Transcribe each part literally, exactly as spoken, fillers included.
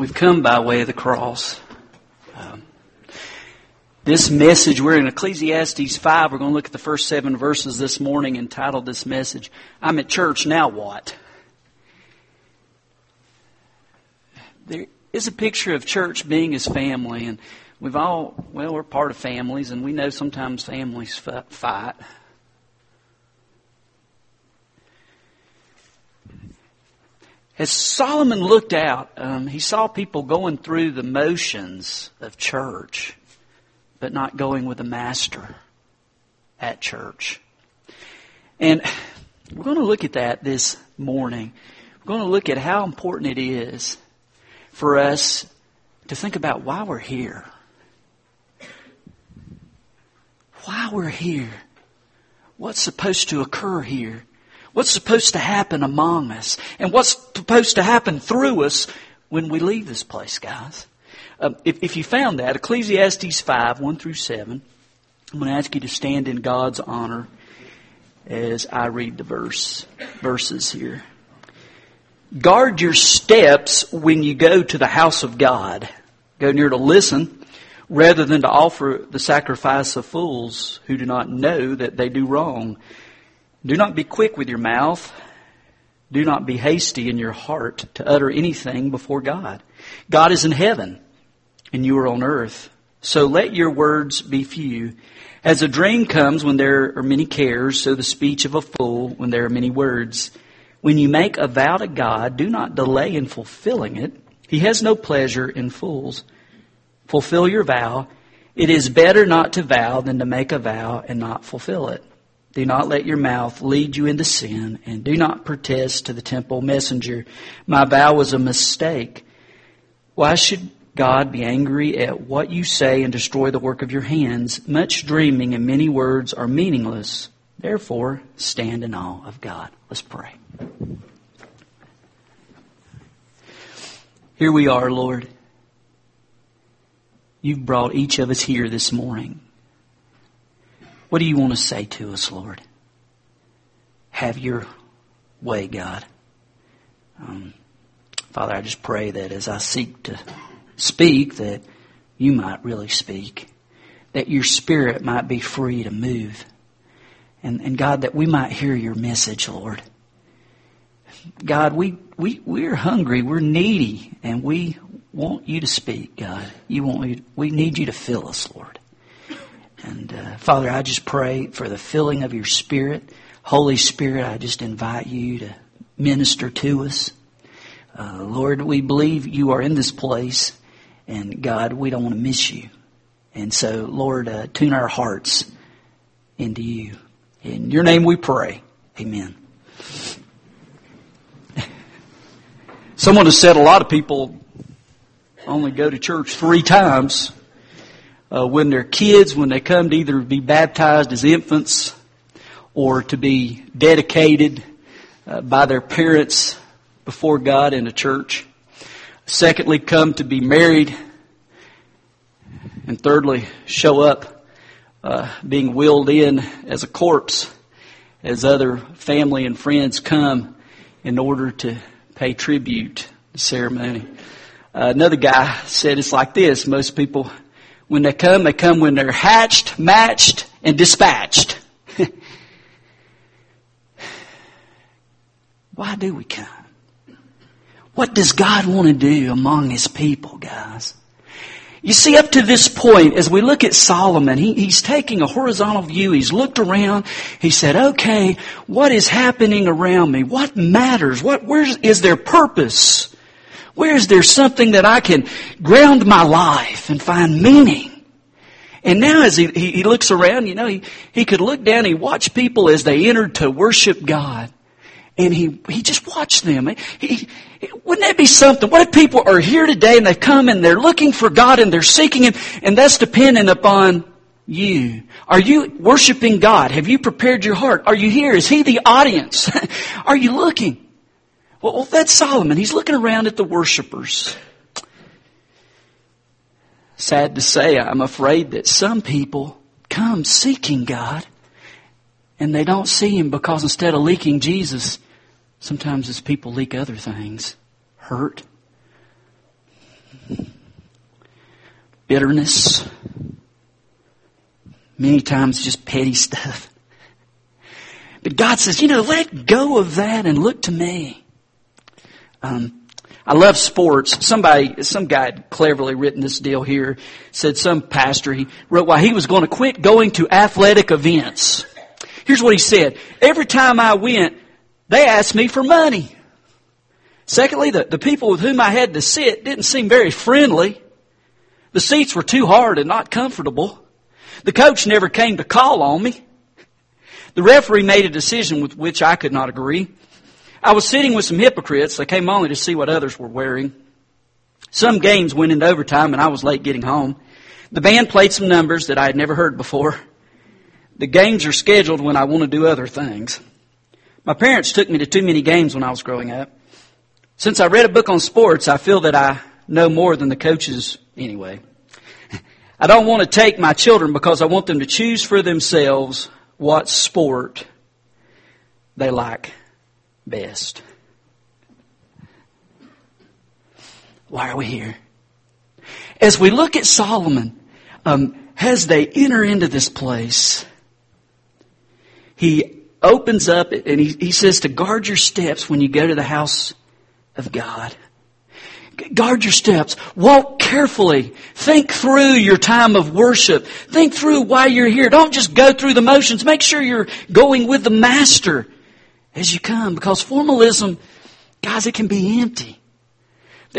We've come by way of the cross. Um, this message, we're in Ecclesiastes five. We're going to look at the first seven verses this morning, entitled this message, I'm at church, now what? There is a picture of church being as family, and we've all, well, we're part of families, and we know sometimes families fight. As Solomon looked out, um, he saw people going through the motions of church, but not going with the master at church. And we're going to look at that this morning. We're going to look at how important it is for us to think about why we're here. Why we're here. What's supposed to occur here. What's supposed to happen among us. And what's supposed to happen through us when we leave this place, guys. Um, if, if you found that, Ecclesiastes five, one through seven, I'm going to ask you to stand in God's honor as I read the verse verses here. Guard your steps when you go to the house of God. Go near to listen rather than to offer the sacrifice of fools who do not know that they do wrong. Do not be quick with your mouth. Do not be hasty in your heart to utter anything before God. God is in heaven, and you are on earth. So let your words be few. As a dream comes when there are many cares, so the speech of a fool when there are many words. When you make a vow to God, do not delay in fulfilling it. He has no pleasure in fools. Fulfill your vow. It is better not to vow than to make a vow and not fulfill it. Do not let your mouth lead you into sin, and do not protest to the temple messenger. My vow was a mistake. Why should God be angry at what you say and destroy the work of your hands? Much dreaming and many words are meaningless. Therefore, stand in awe of God. Let's pray. Here we are, Lord. You've brought each of us here this morning. What do you want to say to us, Lord? Have your way, God. Um, Father, I just pray that as I seek to speak, that you might really speak. That your spirit might be free to move. And, and God, that we might hear your message, Lord. God, we, we, we're hungry, we're needy, and we want you to speak, God. You want we, we need you to fill us, Lord. And uh, Father, I just pray for the filling of your Spirit. Holy Spirit, I just invite you to minister to us. Uh, Lord, we believe you are in this place. And God, we don't want to miss you. And so, Lord, uh, tune our hearts into you. In your name we pray. Amen. Someone has said a lot of people only go to church three times. Uh, when they're kids, when they come to either be baptized as infants or to be dedicated uh, by their parents before God in a church. Secondly, come to be married. And thirdly, show up uh, being wheeled in as a corpse as other family and friends come in order to pay tribute to ceremony. Uh, another guy said it's like this. Most people... When they come, they come when they're hatched, matched, and dispatched. Why do we come? What does God want to do among His people, guys? You see, up to this point, as we look at Solomon, he, he's taking a horizontal view. He's looked around. He said, okay, what is happening around me? What matters? What, where is there purpose? Where is there something that I can ground my life and find meaning? And now as he, he, he looks around, you know, he, he could look down, he watched people as they entered to worship God. And he, he just watched them. He, he, wouldn't that be something? What if people are here today and they've come and they're looking for God and they're seeking Him, and that's dependent upon you. Are you worshiping God? Have you prepared your heart? Are you here? Is He the audience? Are you looking? Well, that's Solomon. He's looking around at the worshipers. Sad to say, I'm afraid that some people come seeking God and they don't see Him because instead of leaking Jesus, sometimes His people leak other things. Hurt, bitterness, many times just petty stuff. But God says, you know, let go of that and look to me. Um, I love sports. Somebody, some guy had cleverly written this deal here. Said some pastor, he wrote why he was going to quit going to athletic events. Here's what he said. Every time I went, they asked me for money. Secondly, the, the people with whom I had to sit didn't seem very friendly. The seats were too hard and not comfortable. The coach never came to call on me. The referee made a decision with which I could not agree. I was sitting with some hypocrites. They came only to see what others were wearing. Some games went into overtime and I was late getting home. The band played some numbers that I had never heard before. The games are scheduled when I want to do other things. My parents took me to too many games when I was growing up. Since I read a book on sports, I feel that I know more than the coaches anyway. I don't want to take my children because I want them to choose for themselves what sport they like best. Why are we here? As we look at Solomon, um, as they enter into this place, he opens up and he, he says to guard your steps when you go to the house of God. Guard your steps. Walk carefully. Think through your time of worship. Think through why you're here. Don't just go through the motions. Make sure you're going with the Master as you come. Because formalism, guys, it can be empty.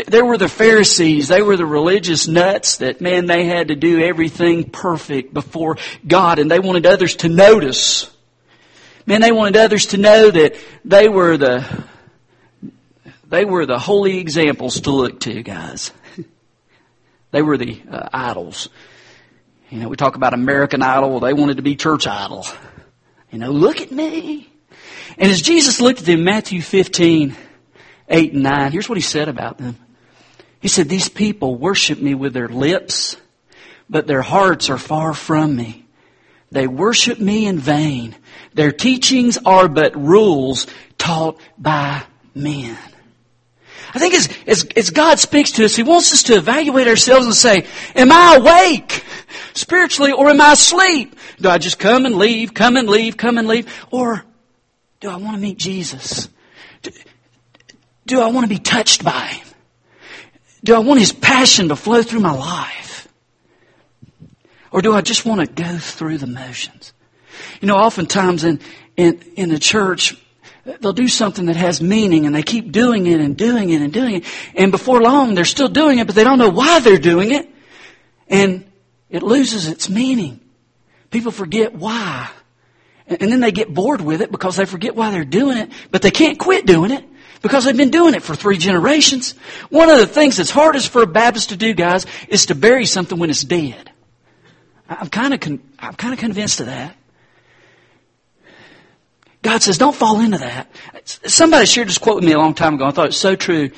There were the Pharisees. They were the religious nuts that, man, they had to do everything perfect before God. And they wanted others to notice. Man, they wanted others to know that they were the... They were the holy examples to look to, guys. They were the uh, idols. You know, we talk about American Idol. Well, they wanted to be church idol. You know, look at me. And as Jesus looked at them in Matthew fifteen, eight and nine, here's what he said about them. He said, these people worship me with their lips, but their hearts are far from me. They worship me in vain. Their teachings are but rules taught by men. I think as, as, as God speaks to us, He wants us to evaluate ourselves and say, am I awake spiritually or am I asleep? Do I just come and leave, come and leave, come and leave? Or do I want to meet Jesus? Do, do I want to be touched by Him? Do I want His passion to flow through my life? Or do I just want to go through the motions? You know, oftentimes in, in, in the church, they'll do something that has meaning and they keep doing it and doing it and doing it. And before long, they're still doing it, but they don't know why they're doing it. And it loses its meaning. People forget why. And then they get bored with it because they forget why they're doing it, but they can't quit doing it because they've been doing it for three generations. One of the things that's hardest for a Baptist to do, guys, is to bury something when it's dead. I'm kind of con- I'm kind of convinced of that. God says, don't fall into that. Somebody shared this quote with me a long time ago. I thought it's so true.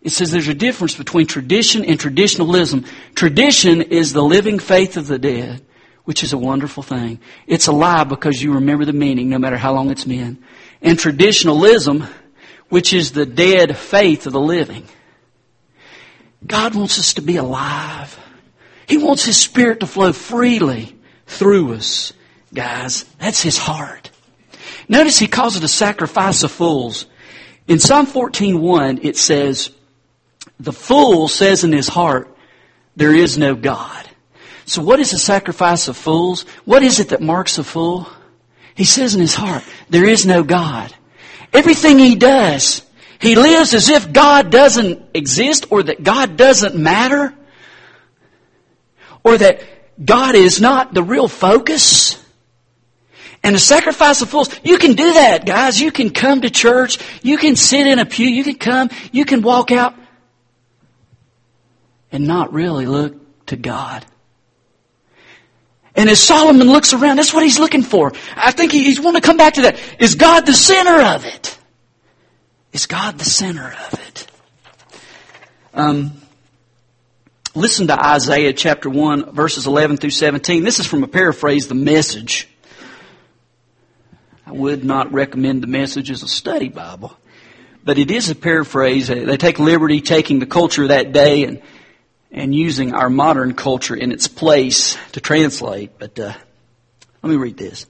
It says there's a difference between tradition and traditionalism. Tradition is the living faith of the dead, which is a wonderful thing. It's alive because you remember the meaning no matter how long it's been. And traditionalism, which is the dead faith of the living. God wants us to be alive. He wants His Spirit to flow freely through us, guys. That's His heart. Notice He calls it a sacrifice of fools. In Psalm fourteen one, it says, the fool says in his heart, there is no God. So what is the sacrifice of fools? What is it that marks a fool? He says in his heart, there is no God. Everything he does, he lives as if God doesn't exist or that God doesn't matter or that God is not the real focus. And the sacrifice of fools, you can do that, guys. You can come to church. You can sit in a pew. You can come. You can walk out and not really look to God. And as Solomon looks around, that's what he's looking for. I think he's wanting to come back to that. Is God the center of it? Is God the center of it? Um, listen to Isaiah chapter one, verses eleven through seventeen. This is from a paraphrase, The Message. I would not recommend The Message as a study Bible, but it is a paraphrase. They take liberty taking the culture of that day and and using our modern culture in its place to translate. But uh, let me read this.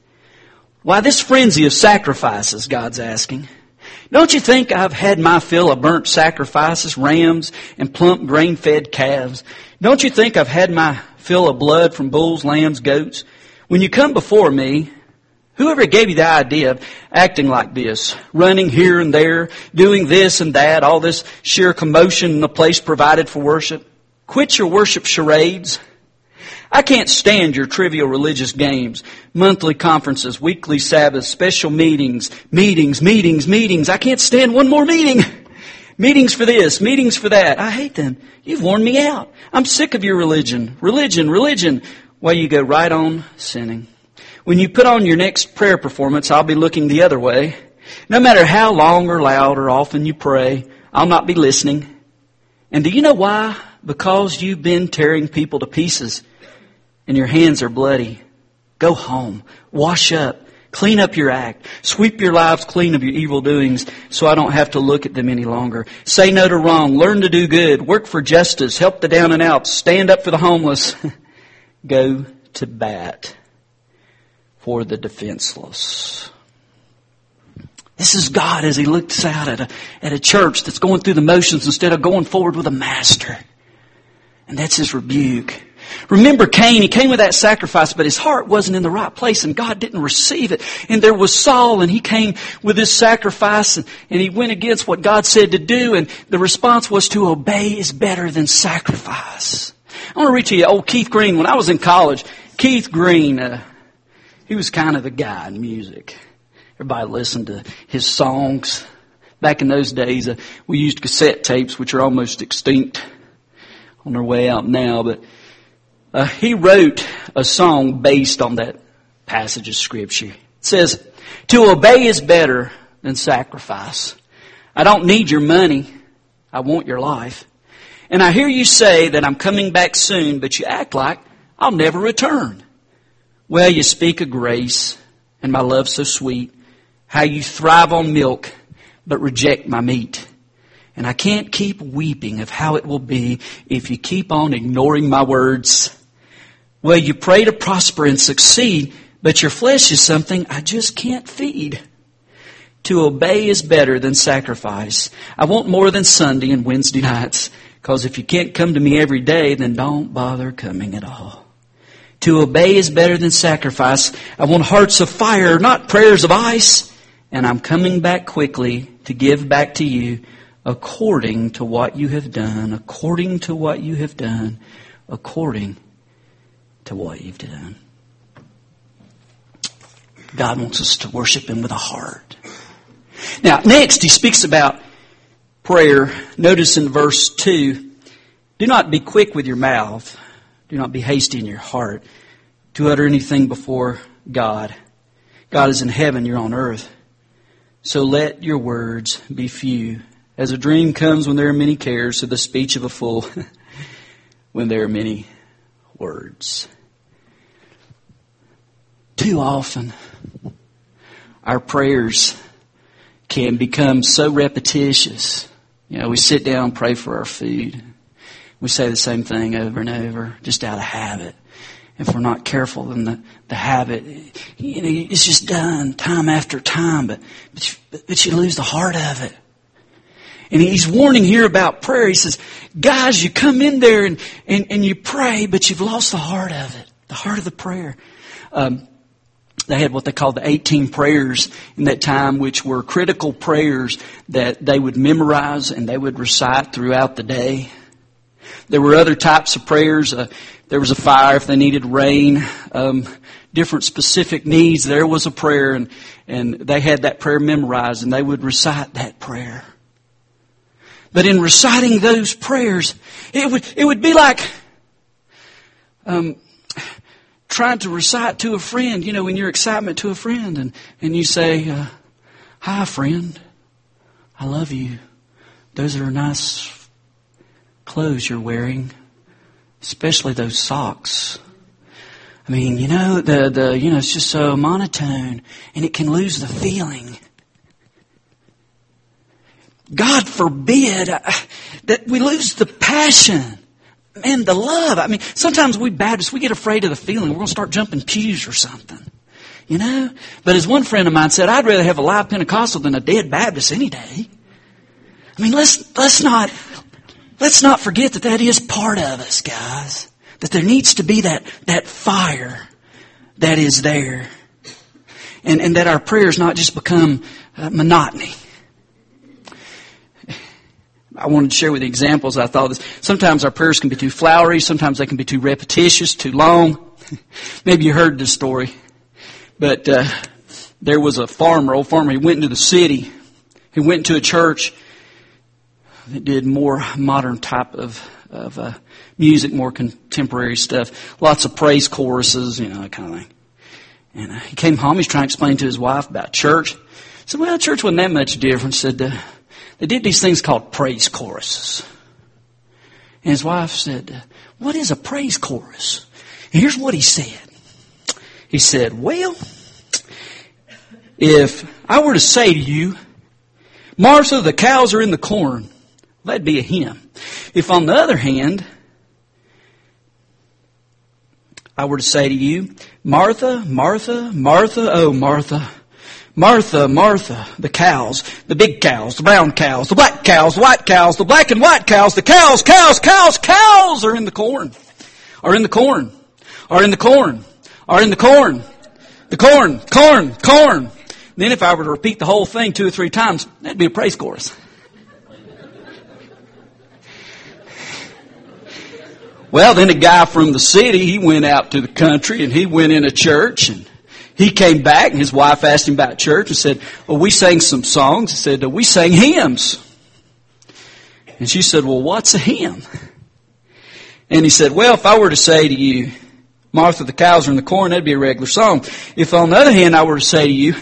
Why this frenzy of sacrifices, God's asking. Don't you think I've had my fill of burnt sacrifices, rams, and plump grain-fed calves? Don't you think I've had my fill of blood from bulls, lambs, goats? When you come before me, whoever gave you the idea of acting like this, running here and there, doing this and that, all this sheer commotion in the place provided for worship? Quit your worship charades. I can't stand your trivial religious games, monthly conferences, weekly Sabbaths, special meetings, meetings, meetings, meetings. I can't stand one more meeting. Meetings for this, meetings for that. I hate them. You've worn me out. I'm sick of your religion, religion, religion. Well, you go right on sinning. When you put on your next prayer performance, I'll be looking the other way. No matter how long or loud or often you pray, I'll not be listening. And do you know why? Because you've been tearing people to pieces. And your hands are bloody. Go home. Wash up. Clean up your act. Sweep your lives clean of your evil doings so I don't have to look at them any longer. Say no to wrong. Learn to do good. Work for justice. Help the down and out. Stand up for the homeless. Go to bat for the defenseless. This is God as He looks out at a, at a church that's going through the motions instead of going forward with a master. And that's His rebuke. Remember Cain, he came with that sacrifice, but his heart wasn't in the right place and God didn't receive it. And there was Saul and he came with his sacrifice and, and he went against what God said to do. And the response was to obey is better than sacrifice. I want to read to you old Keith Green. When I was in college, Keith Green, uh, he was kind of the guy in music. Everybody listened to his songs. Back in those days, uh, we used cassette tapes, which are almost extinct on their way out now, but Uh, he wrote a song based on that passage of Scripture. It says, to obey is better than sacrifice. I don't need your money. I want your life. And I hear you say that I'm coming back soon, but you act like I'll never return. Well, you speak of grace and my love so sweet, how you thrive on milk, but reject my meat. And I can't keep weeping of how it will be if you keep on ignoring my words. Well, you pray to prosper and succeed, but your flesh is something I just can't feed. To obey is better than sacrifice. I want more than Sunday and Wednesday nights, because if you can't come to me every day, then don't bother coming at all. To obey is better than sacrifice. I want hearts of fire, not prayers of ice. And I'm coming back quickly to give back to you according to what you have done, according to what you have done, according to what you've done. God wants us to worship Him with a heart. Now, next, He speaks about prayer. Notice in verse two, do not be quick with your mouth. Do not be hasty in your heart to utter anything before God. God is in heaven, you're on earth. So let your words be few. As a dream comes when there are many cares, so the speech of a fool when there are many words. Too often, our prayers can become so repetitious. You know, we sit down, pray for our food. We say the same thing over and over, just out of habit. If we're not careful, then the, the habit, you know, it's just done time after time, but, but, you, but you lose the heart of it. And he's warning here about prayer. He says, guys, you come in there and, and, and you pray, but you've lost the heart of it, the heart of the prayer. Um, they had what they called the eighteen prayers in that time, which were critical prayers that they would memorize and they would recite throughout the day. There were other types of prayers. Uh, there was a fire if they needed rain. Um, different specific needs. There was a prayer, and, and they had that prayer memorized, and they would recite that prayer. But in reciting those prayers, it would it would be like um, trying to recite to a friend, you know, in your excitement to a friend. And, and you say, uh, hi, friend, I love you. Those are nice clothes you're wearing, especially those socks. I mean, you know, the the you know, it's just so monotone, and it can lose the feeling. God forbid that we lose the passion. man, the love. I mean, sometimes we Baptists, we get afraid of the feeling. We're going to start jumping pews or something, you know. But as one friend of mine said, I'd rather have a live Pentecostal than a dead Baptist any day. I mean, let's let's not let's not forget that that is part of us, guys. That there needs to be that that fire that is there, and and that our prayers not just become uh, monotony. I wanted to share with you examples. I thought this. Sometimes our prayers can be too flowery. Sometimes they can be too repetitious, too long. Maybe you heard this story, but uh, there was a farmer, old farmer. He went into the city. He went to a church that did more modern type of of uh, music, more contemporary stuff. Lots of praise choruses, you know, that kind of thing. And uh, he came home. He's trying to explain to his wife about church. He said, "Well, church wasn't that much different." He said. Uh, They did these things called praise choruses. And his wife said, "What is a praise chorus?" And here's what he said. He said, "Well, if I were to say to you, Martha, the cows are in the corn, well, that'd be a hymn. If on the other hand, I were to say to you, Martha, Martha, Martha, oh Martha, Martha, Martha, the cows, the big cows, the brown cows, the black cows, the white cows, the black and white cows, the cows, cows, cows, cows are in the corn, are in the corn, are in the corn, are in the corn, the corn, corn, corn." And then if I were to repeat the whole thing two or three times, that'd be a praise chorus. Well, then a guy from the city, he went out to the country and he went in a church and he came back, and his wife asked him about church and said, "Well, we sang some songs." He said, "We sang hymns." And she said, "Well, what's a hymn?" And he said, "Well, if I were to say to you, Martha, the cows are in the corn, that'd be a regular song. If on the other hand, I were to say to you,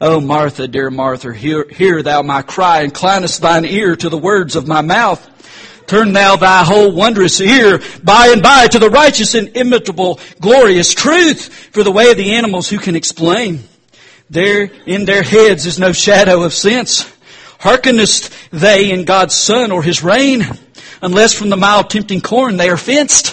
oh, Martha, dear Martha, hear, hear thou my cry, inclinest thine ear to the words of my mouth. Turn thou thy whole wondrous ear by and by to the righteous and imitable glorious truth, for the way of the animals who can explain. There in their heads is no shadow of sense. Hearkenest they in God's Son or His reign, unless from the mild tempting corn they are fenced.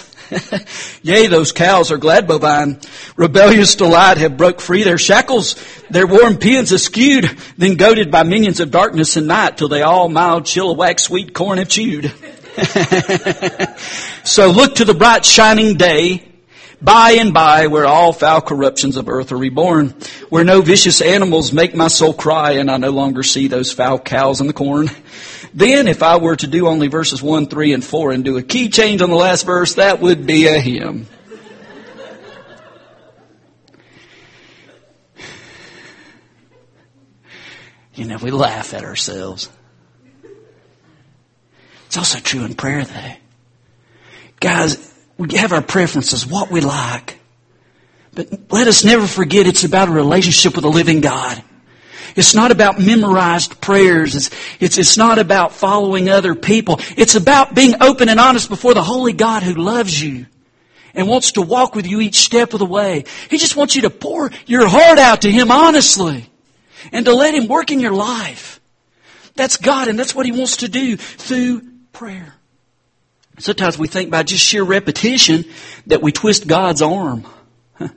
Yea, those cows are glad bovine. Rebellious delight have broke free their shackles. Their warm pens askewed, then goaded by minions of darkness and night, till they all mild chill wax sweet corn have chewed. So look to the bright shining day, by and by, where all foul corruptions of earth are reborn, where no vicious animals make my soul cry, and I no longer see those foul cows in the corn. Then if I were to do only verses one, three, and four and do a key change on the last verse, that would be a hymn." You know, we laugh at ourselves. It's also true in prayer, though. Guys, we have our preferences, what we like. But let us never forget it's about a relationship with a living God. It's not about memorized prayers. It's, it's, it's not about following other people. It's about being open and honest before the holy God who loves you and wants to walk with you each step of the way. He just wants you to pour your heart out to Him honestly and to let Him work in your life. That's God, and that's what He wants to do through prayer. Sometimes we think by just sheer repetition that we twist God's arm. Huh.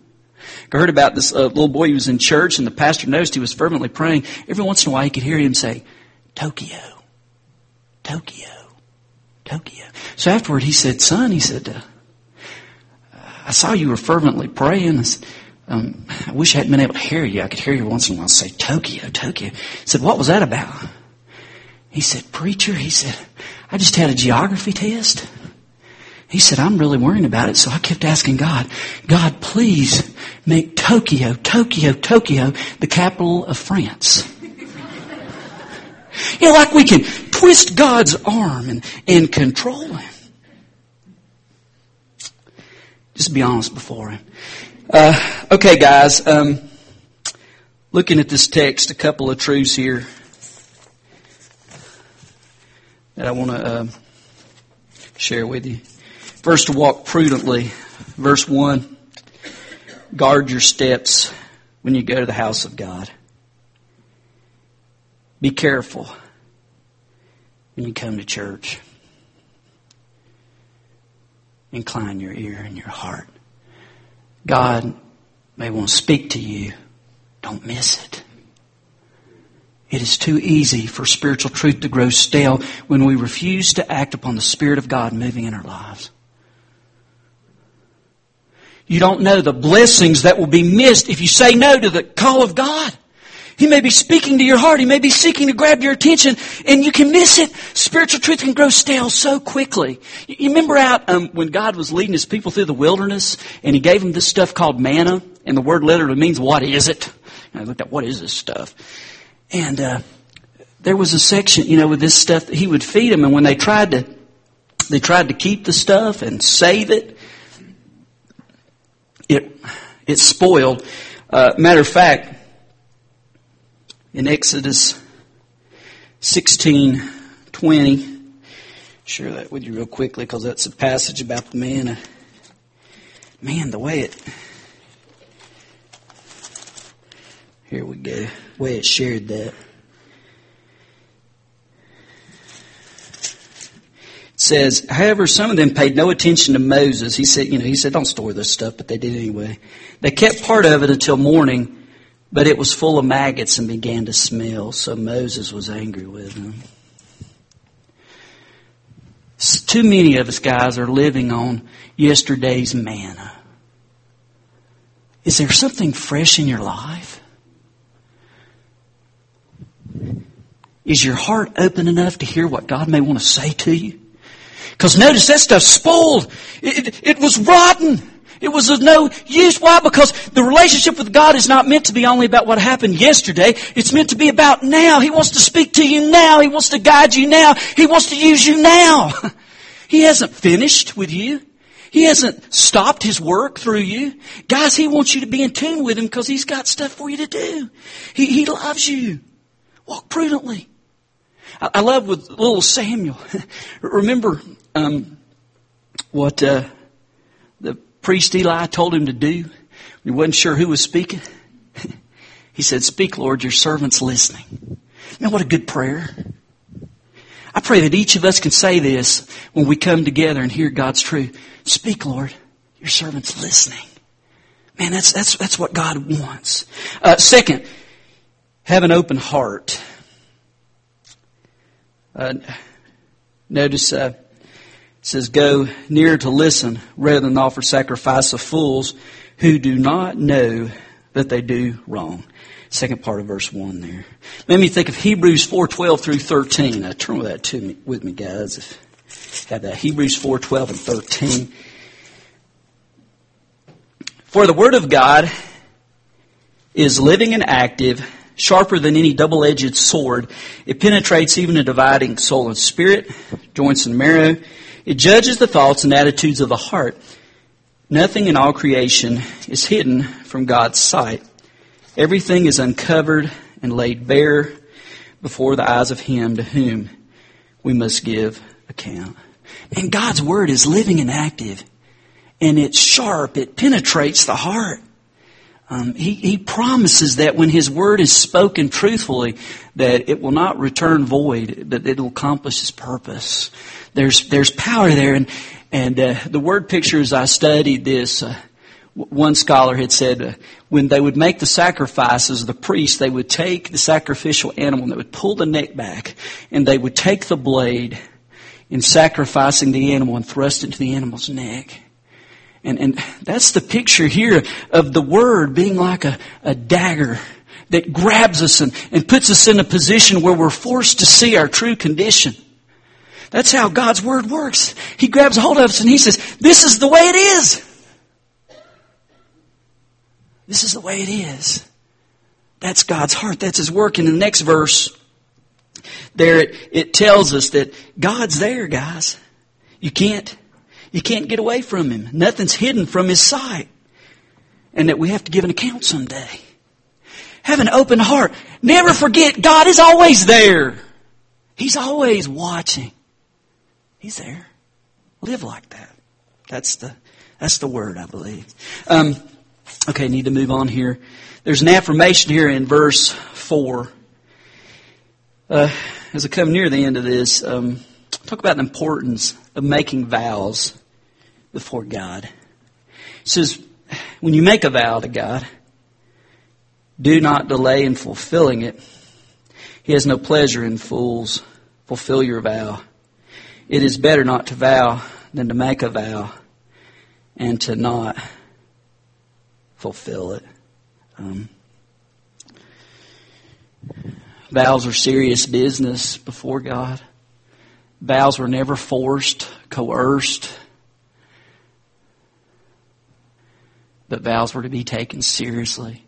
I heard about this uh, little boy who was in church, and the pastor noticed he was fervently praying. Every once in a while, he could hear him say, "Tokyo, Tokyo, Tokyo." So afterward, he said, "Son," he said, uh, "I saw you were fervently praying. I, um, I wish I hadn't been able to hear you. I could hear you once in a while say, Tokyo, Tokyo." I said, "What was that about?" He said, "Preacher," he said, "I just had a geography test." He said, "I'm really worrying about it, so I kept asking God, God, please make Tokyo, Tokyo, Tokyo the capital of France." You know, like we can twist God's arm and, and control Him. Just be honest before Him. Uh, okay, guys, um, looking at this text, a couple of truths here that I want to uh, share with you. First, to walk prudently. Verse one, guard your steps when you go to the house of God. Be careful when you come to church. incline your ear and your heart. God may want to speak to you. Don't miss it. It is too easy for spiritual truth to grow stale when we refuse to act upon the Spirit of God moving in our lives. You don't know the blessings that will be missed if you say no to the call of God. He may be speaking to your heart. He may be seeking to grab your attention, and you can miss it. Spiritual truth can grow stale so quickly. You remember out um, when God was leading His people through the wilderness, and He gave them this stuff called manna, and the word literally means, what is it? And I looked at, what is this stuff? And uh, there was a section, you know, with this stuff that He would feed them, and when they tried to, they tried to keep the stuff and save it, it, it spoiled. Uh, matter of fact, in Exodus sixteen twenty, share that with you real quickly because that's a passage about the manna. Man, the way it, here we go, the way it shared that. It says, however, some of them paid no attention to Moses. He said, you know, he said, don't store this stuff, but they did anyway. They kept part of it until morning. But it was full of maggots and began to smell, so Moses was angry with them. Too many of us guys are living on yesterday's manna. Is there something fresh in your life? Is your heart open enough to hear what God may want to say to you? Because notice that stuff spoiled. It, it, it was rotten. It was of no use. Why? Because the relationship with God is not meant to be only about what happened yesterday. It's meant to be about now. He wants to speak to you now. He wants to guide you now. He wants to use you now. He hasn't finished with you. He hasn't stopped His work through you. Guys, He wants you to be in tune with Him because He's got stuff for you to do. He, he loves you. Walk prudently. I, I love with little Samuel. Remember um, what uh, the priest Eli told him to do. He wasn't sure who was speaking. He said, speak, Lord, your servant's listening. Man, what a good prayer. I pray that each of us can say this when we come together and hear God's truth. Speak, Lord, your servant's listening. Man, that's that's that's what God wants. Uh, second, have an open heart. Uh, notice... Uh, It says, go near to listen rather than offer sacrifice of fools who do not know that they do wrong. Second part of verse one there. Made me think of Hebrews four twelve through thirteen. Now, turn with that to me, with me, guys. If you have that. Hebrews four twelve and thirteen. For the word of God is living and active, sharper than any double-edged sword. It penetrates even a dividing soul and spirit, joints and marrow. It judges the thoughts and attitudes of the heart. Nothing in all creation is hidden from God's sight. Everything is uncovered and laid bare before the eyes of Him to whom we must give account. And God's Word is living and active. And it's sharp. It penetrates the heart. Um, he, he promises that when His Word is spoken truthfully, that it will not return void, that it will accomplish His purpose. There's there's power there, and and uh, the word picture as I studied this, uh, w- one scholar had said uh, when they would make the sacrifices, the priests, they would take the sacrificial animal and they would pull the neck back, and they would take the blade in sacrificing the animal and thrust it into the animal's neck. And and that's the picture here of the Word being like a, a dagger that grabs us and, and puts us in a position where we're forced to see our true condition. That's how God's Word works. He grabs a hold of us and He says, this is the way it is. This is the way it is. That's God's heart. That's His work. And in the next verse, there it, it tells us that God's there, guys. You can't, you can't get away from Him. Nothing's hidden from His sight. And that we have to give an account someday. Have an open heart. Never forget, God is always there. He's always watching. He's there. Live like that. That's the that's the word, I believe. Um, okay, need to move on here. There's an affirmation here in verse four. Uh, as I come near the end of this, um, talk about the importance of making vows before God. It says, when you make a vow to God, do not delay in fulfilling it. He has no pleasure in fools. Fulfill your vow. It is better not to vow than to make a vow and to not fulfill it. Um, vows are serious business before God. Vows were never forced, coerced, but vows were to be taken seriously.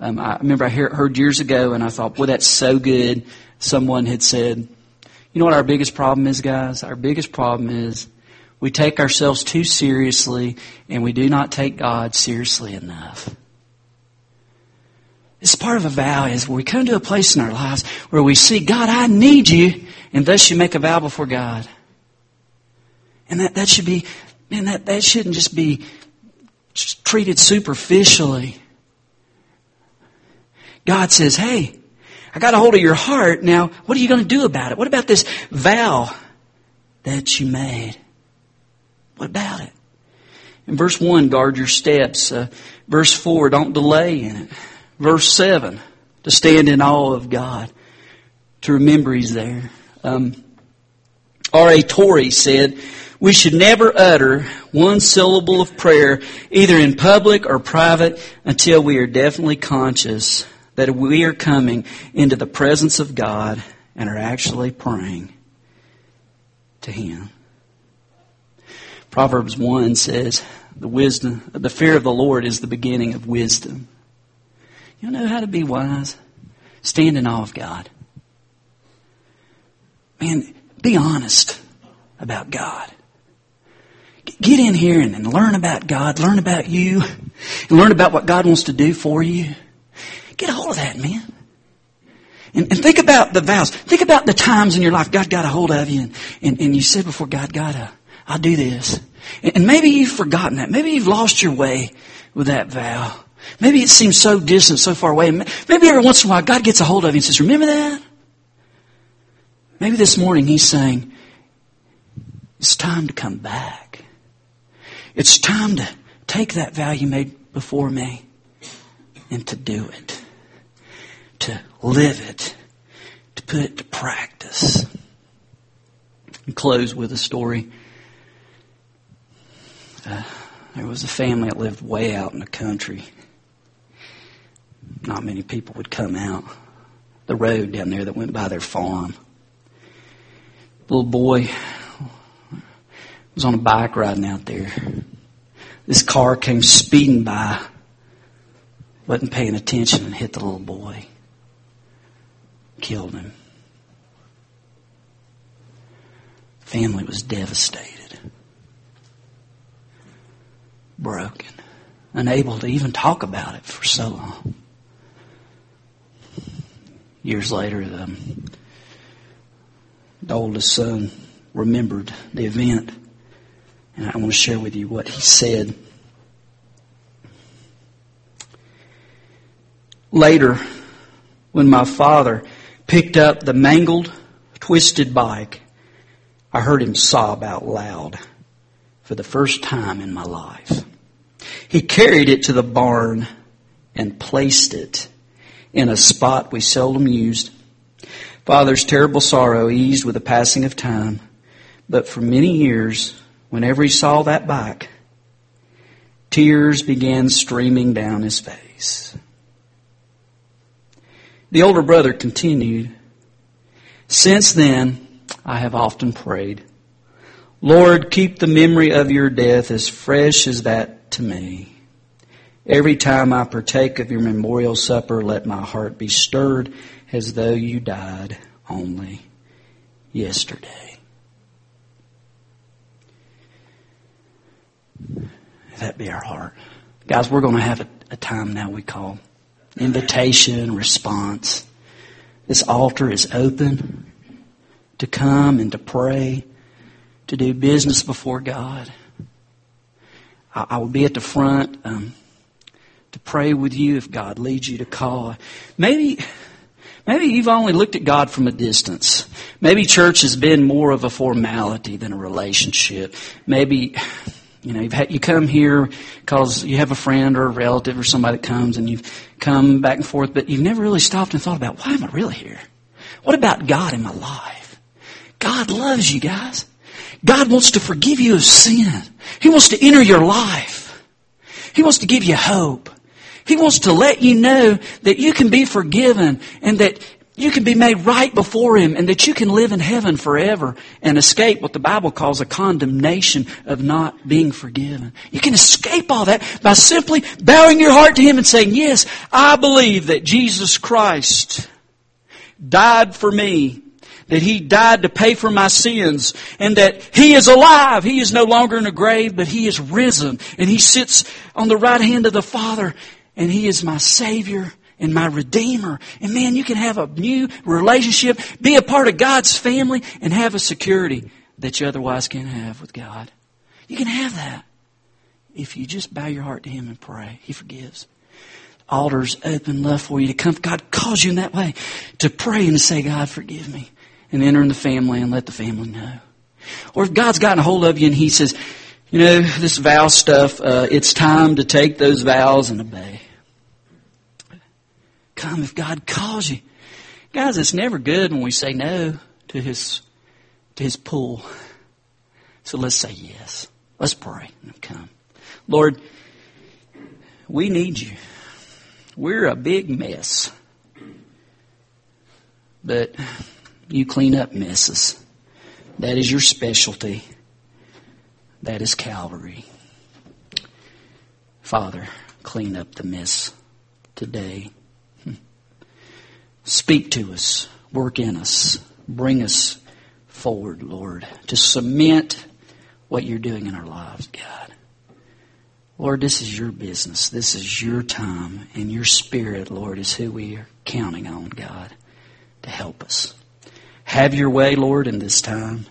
Um, I remember I hear, heard years ago, and I thought, boy, that's so good. Someone had said, you know what our biggest problem is, guys? Our biggest problem is we take ourselves too seriously, and we do not take God seriously enough. It's part of a vow is where we come to a place in our lives where we see, God, I need you, and thus you make a vow before God. And that, that should be, man, that, that shouldn't just be just treated superficially. God says, hey, I got a hold of your heart. Now, what are you going to do about it? What about this vow that you made? What about it? In verse one, guard your steps. Uh, verse four, don't delay in it. Verse seven, to stand in awe of God. To remember He's there. Um, R A Torrey said, we should never utter one syllable of prayer, either in public or private, until we are definitely conscious that we are coming into the presence of God and are actually praying to Him. Proverbs one says, "The wisdom, the fear of the Lord is the beginning of wisdom." You know how to be wise? Stand in awe of God. Man, be honest about God. Get in here and learn about God, learn about you, and learn about what God wants to do for you. Get a hold of that, man. And, and think about the vows. Think about the times in your life God got a hold of you. And, and, and you said before God, God, uh, I'll do this. And, and maybe you've forgotten that. Maybe you've lost your way with that vow. Maybe it seems so distant, so far away. Maybe every once in a while God gets a hold of you and says, remember that? Maybe this morning He's saying, it's time to come back. It's time to take that vow you made before me. And to do it, to live it, to put it to practice. And close with a story. Uh, there was a family that lived way out in the country. Not many people would come out the road down there that went by their farm. The little boy was on a bike riding out there. This car came speeding by. Wasn't paying attention and hit the little boy. Killed him. Family was devastated. Broken. Unable to even talk about it for so long. Years later, the, the oldest son remembered the event. And I want to share with you what he said. Later, when my father picked up the mangled, twisted bike, I heard him sob out loud for the first time in my life. He carried it to the barn and placed it in a spot we seldom used. Father's terrible sorrow eased with the passing of time, but for many years, whenever he saw that bike, tears began streaming down his face. The older brother continued, since then, I have often prayed, Lord, keep the memory of your death as fresh as that to me. Every time I partake of your memorial supper, let my heart be stirred as though you died only yesterday. That be our heart. Guys, we're going to have a, a time now we call invitation, response. This altar is open to come and to pray, to do business before God. I, I will be at the front um, to pray with you if God leads you to call. Maybe, maybe you've only looked at God from a distance. Maybe church has been more of a formality than a relationship. Maybe You know, you've had, you come here because you have a friend or a relative or somebody that comes, and you've come back and forth, but you've never really stopped and thought about, why am I really here? What about God in my life? God loves you guys. God wants to forgive you of sin. He wants to enter your life. He wants to give you hope. He wants to let you know that you can be forgiven and that you can be made right before Him and that you can live in heaven forever and escape what the Bible calls a condemnation of not being forgiven. You can escape all that by simply bowing your heart to Him and saying, yes, I believe that Jesus Christ died for me, that He died to pay for my sins, and that He is alive. He is no longer in a grave, but He is risen, and He sits on the right hand of the Father, and He is my Savior and my Redeemer. And man, you can have a new relationship, be a part of God's family, and have a security that you otherwise can't have with God. You can have that if you just bow your heart to Him and pray. He forgives. Altars open, love for you to come. God calls you in that way to pray and to say, God, forgive me, and enter in the family and let the family know. Or if God's gotten a hold of you and He says, you know, this vow stuff, uh, it's time to take those vows and obey. Come if God calls you. Guys, it's never good when we say no to His to His pull. So let's say yes. Let's pray and come. Lord, we need you. We're a big mess. But you clean up messes. That is your specialty. That is Calvary. Father, clean up the mess today. Speak to us, work in us, bring us forward, Lord, to cement what you're doing in our lives, God. Lord, this is your business. This is your time, and your Spirit, Lord, is who we are counting on, God, to help us. Have your way, Lord, in this time,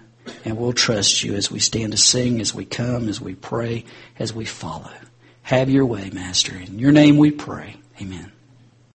and we'll trust you as we stand to sing, as we come, as we pray, as we follow. Have your way, Master. In your name we pray. Amen.